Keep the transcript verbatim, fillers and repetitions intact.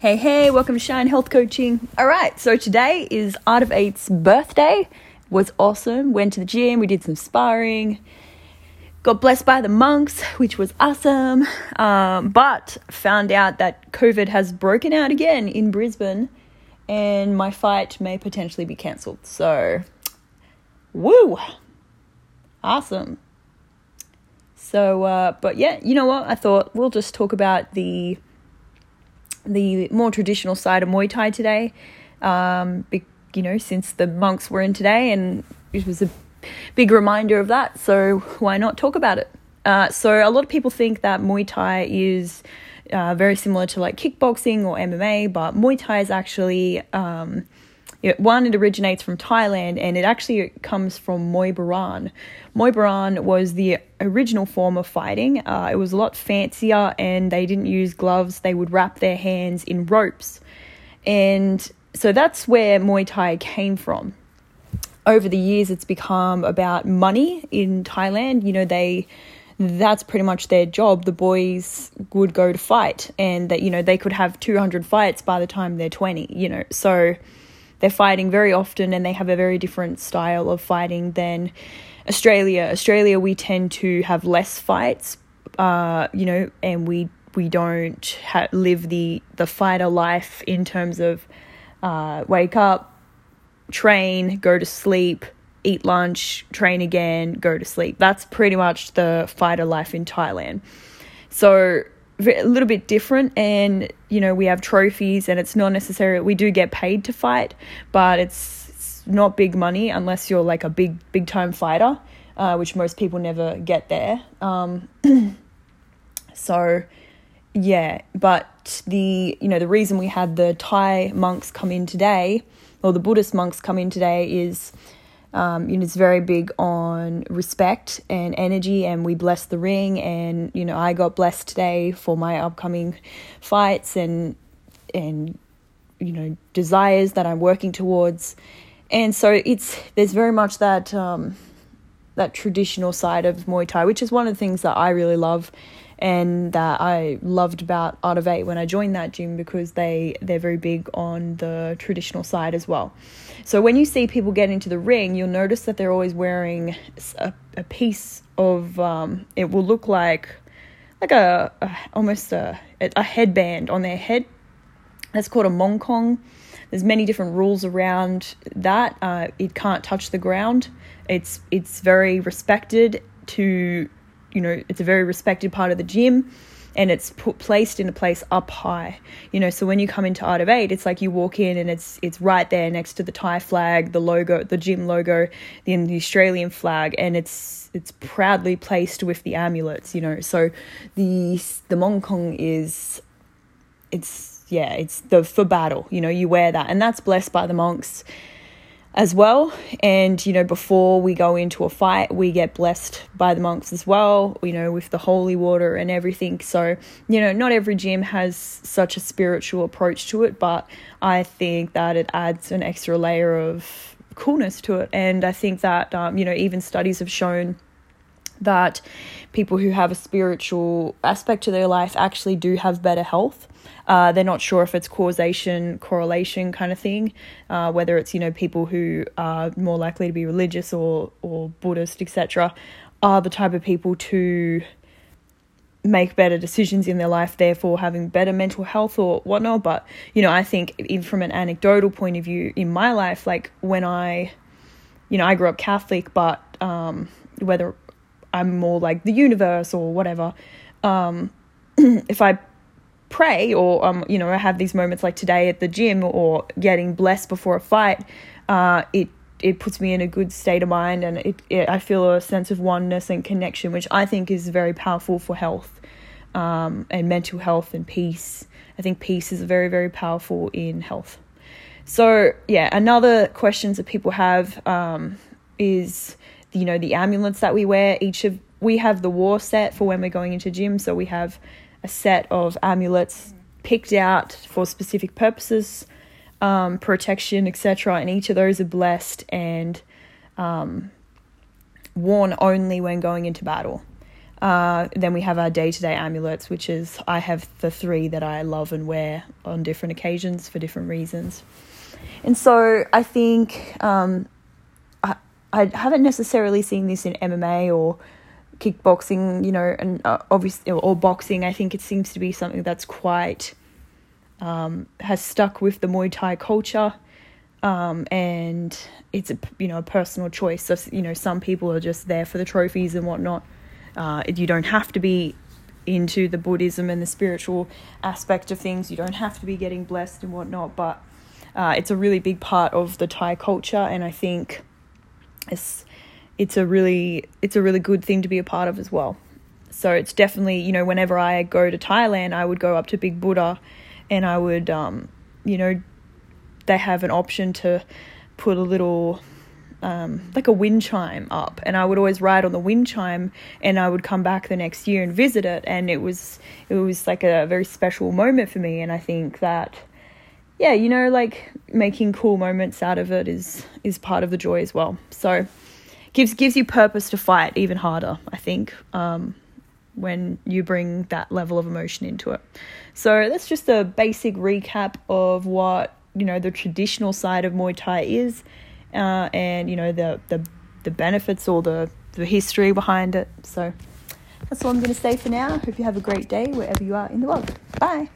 Hey, hey, welcome to Shine Health Coaching. All right, so today is Art of Eight's birthday. It was awesome. Went to the gym, we did some sparring. Got blessed by the monks, which was awesome. Um, but found out that COVID has broken out again in Brisbane and my fight may potentially be cancelled. So, woo, awesome. So, uh, but yeah, you know what? I thought we'll just talk about the... the more traditional side of Muay Thai today, um, be, you know, since the monks were in today, and it was a big reminder of that, so why not talk about it? Uh, so a lot of people think that Muay Thai is uh, very similar to like kickboxing or M M A, but Muay Thai is actually, um, it, one, it originates from Thailand, and it actually comes from Muay Boran. Muay Boran was the original form of fighting. Uh, it was a lot fancier and they didn't use gloves. They would wrap their hands in ropes. And so that's where Muay Thai came from. Over the years, it's become about money in Thailand. You know, they... that's pretty much their job. The boys would go to fight and that, you know, they could have two hundred fights by the time they're twenty, you know. So they're fighting very often and they have a very different style of fighting than Australia. Australia, we tend to have less fights, uh, you know, and we we don't ha- live the, the fighter life in terms of uh, wake up, train, go to sleep, eat lunch, train again, go to sleep. That's pretty much the fighter life in Thailand. So a little bit different, and, you know, we have trophies and it's not necessary. We do get paid to fight, but it's, it's not big money unless you're like a big, big time fighter, uh, which most people never get there. Um, so yeah, but the, you know, the reason we had the Thai monks come in today, or the Buddhist monks come in today, is Um, you know, it's very big on respect and energy, and we bless the ring, and, you know, I got blessed today for my upcoming fights and, and, you know, desires that I'm working towards. And so it's, there's very much that, um, that traditional side of Muay Thai, which is one of the things that I really love and that I loved about Art of Eight when I joined that gym, because they, they're very big on the traditional side as well. So when you see people get into the ring, you'll notice that they're always wearing a, a piece of, um, it will look like like a, a almost a, a headband on their head. That's called a mongkhon. There's many different rules around that. Uh, it can't touch the ground. It's it's very respected to... you know, it's a very respected part of the gym, and it's put placed in a place up high, you know, so when you come into Art of Eight, it's like you walk in and it's it's right there next to the Thai flag, the logo, the gym logo, then the Australian flag, and it's it's proudly placed with the amulets, you know. So the the mongkhon is, it's, yeah, it's the for battle, you know, you wear that, and that's blessed by the monks as well. And, you know, before we go into a fight, we get blessed by the monks as well, you know, with the holy water and everything. So, you know, not every gym has such a spiritual approach to it, but I think that it adds an extra layer of coolness to it. And I think that, um, you know, even studies have shown that people who have a spiritual aspect to their life actually do have better health. Uh, they're not sure if it's causation, correlation kind of thing, uh, whether it's, you know, people who are more likely to be religious or, or Buddhist, et cetera, are the type of people to make better decisions in their life, therefore having better mental health or whatnot. But, you know, I think even from an anecdotal point of view in my life, like when I, you know, I grew up Catholic, but um, whether I'm more like the universe or whatever, um, if I pray or, um, you know, I have these moments like today at the gym or getting blessed before a fight, uh, it, it puts me in a good state of mind, and it, it, I feel a sense of oneness and connection, which I think is very powerful for health, um, and mental health and peace. I think peace is very, very powerful in health. So yeah, another questions that people have, um, is, you know, the amulets that we wear. Each of, we have the war set for when we're going into gym. So we have a set of amulets picked out for specific purposes, um, protection, et cetera. And each of those are blessed and um, worn only when going into battle. Uh, then we have our day-to-day amulets, which is I have the three that I love and wear on different occasions for different reasons. And so I think um, I, I haven't necessarily seen this in M M A or kickboxing, you know, and uh, obviously or boxing. I think it seems to be something that's quite um, has stuck with the Muay Thai culture, um, and it's a you know a personal choice. So you know, some people are just there for the trophies and whatnot. Uh, you don't have to be into the Buddhism and the spiritual aspect of things. You don't have to be getting blessed and whatnot, but uh, it's a really big part of the Thai culture, and I think it's it's a really it's a really good thing to be a part of as well. So it's definitely, you know, whenever I go to Thailand, I would go up to Big Buddha, and I would, um, you know, they have an option to put a little, Um, like a wind chime up, and I would always ride on the wind chime, and I would come back the next year and visit it, and it was it was like a very special moment for me. And I think that, yeah, you know, like making cool moments out of it is is part of the joy as well. So gives gives you purpose to fight even harder, I think, um, when you bring that level of emotion into it. So that's just a basic recap of what, you know, the traditional side of Muay Thai is. Uh, and you know the, the the benefits or the, the history behind it. So that's all I'm going to say for now. Hope you have a great day wherever you are in the world. Bye.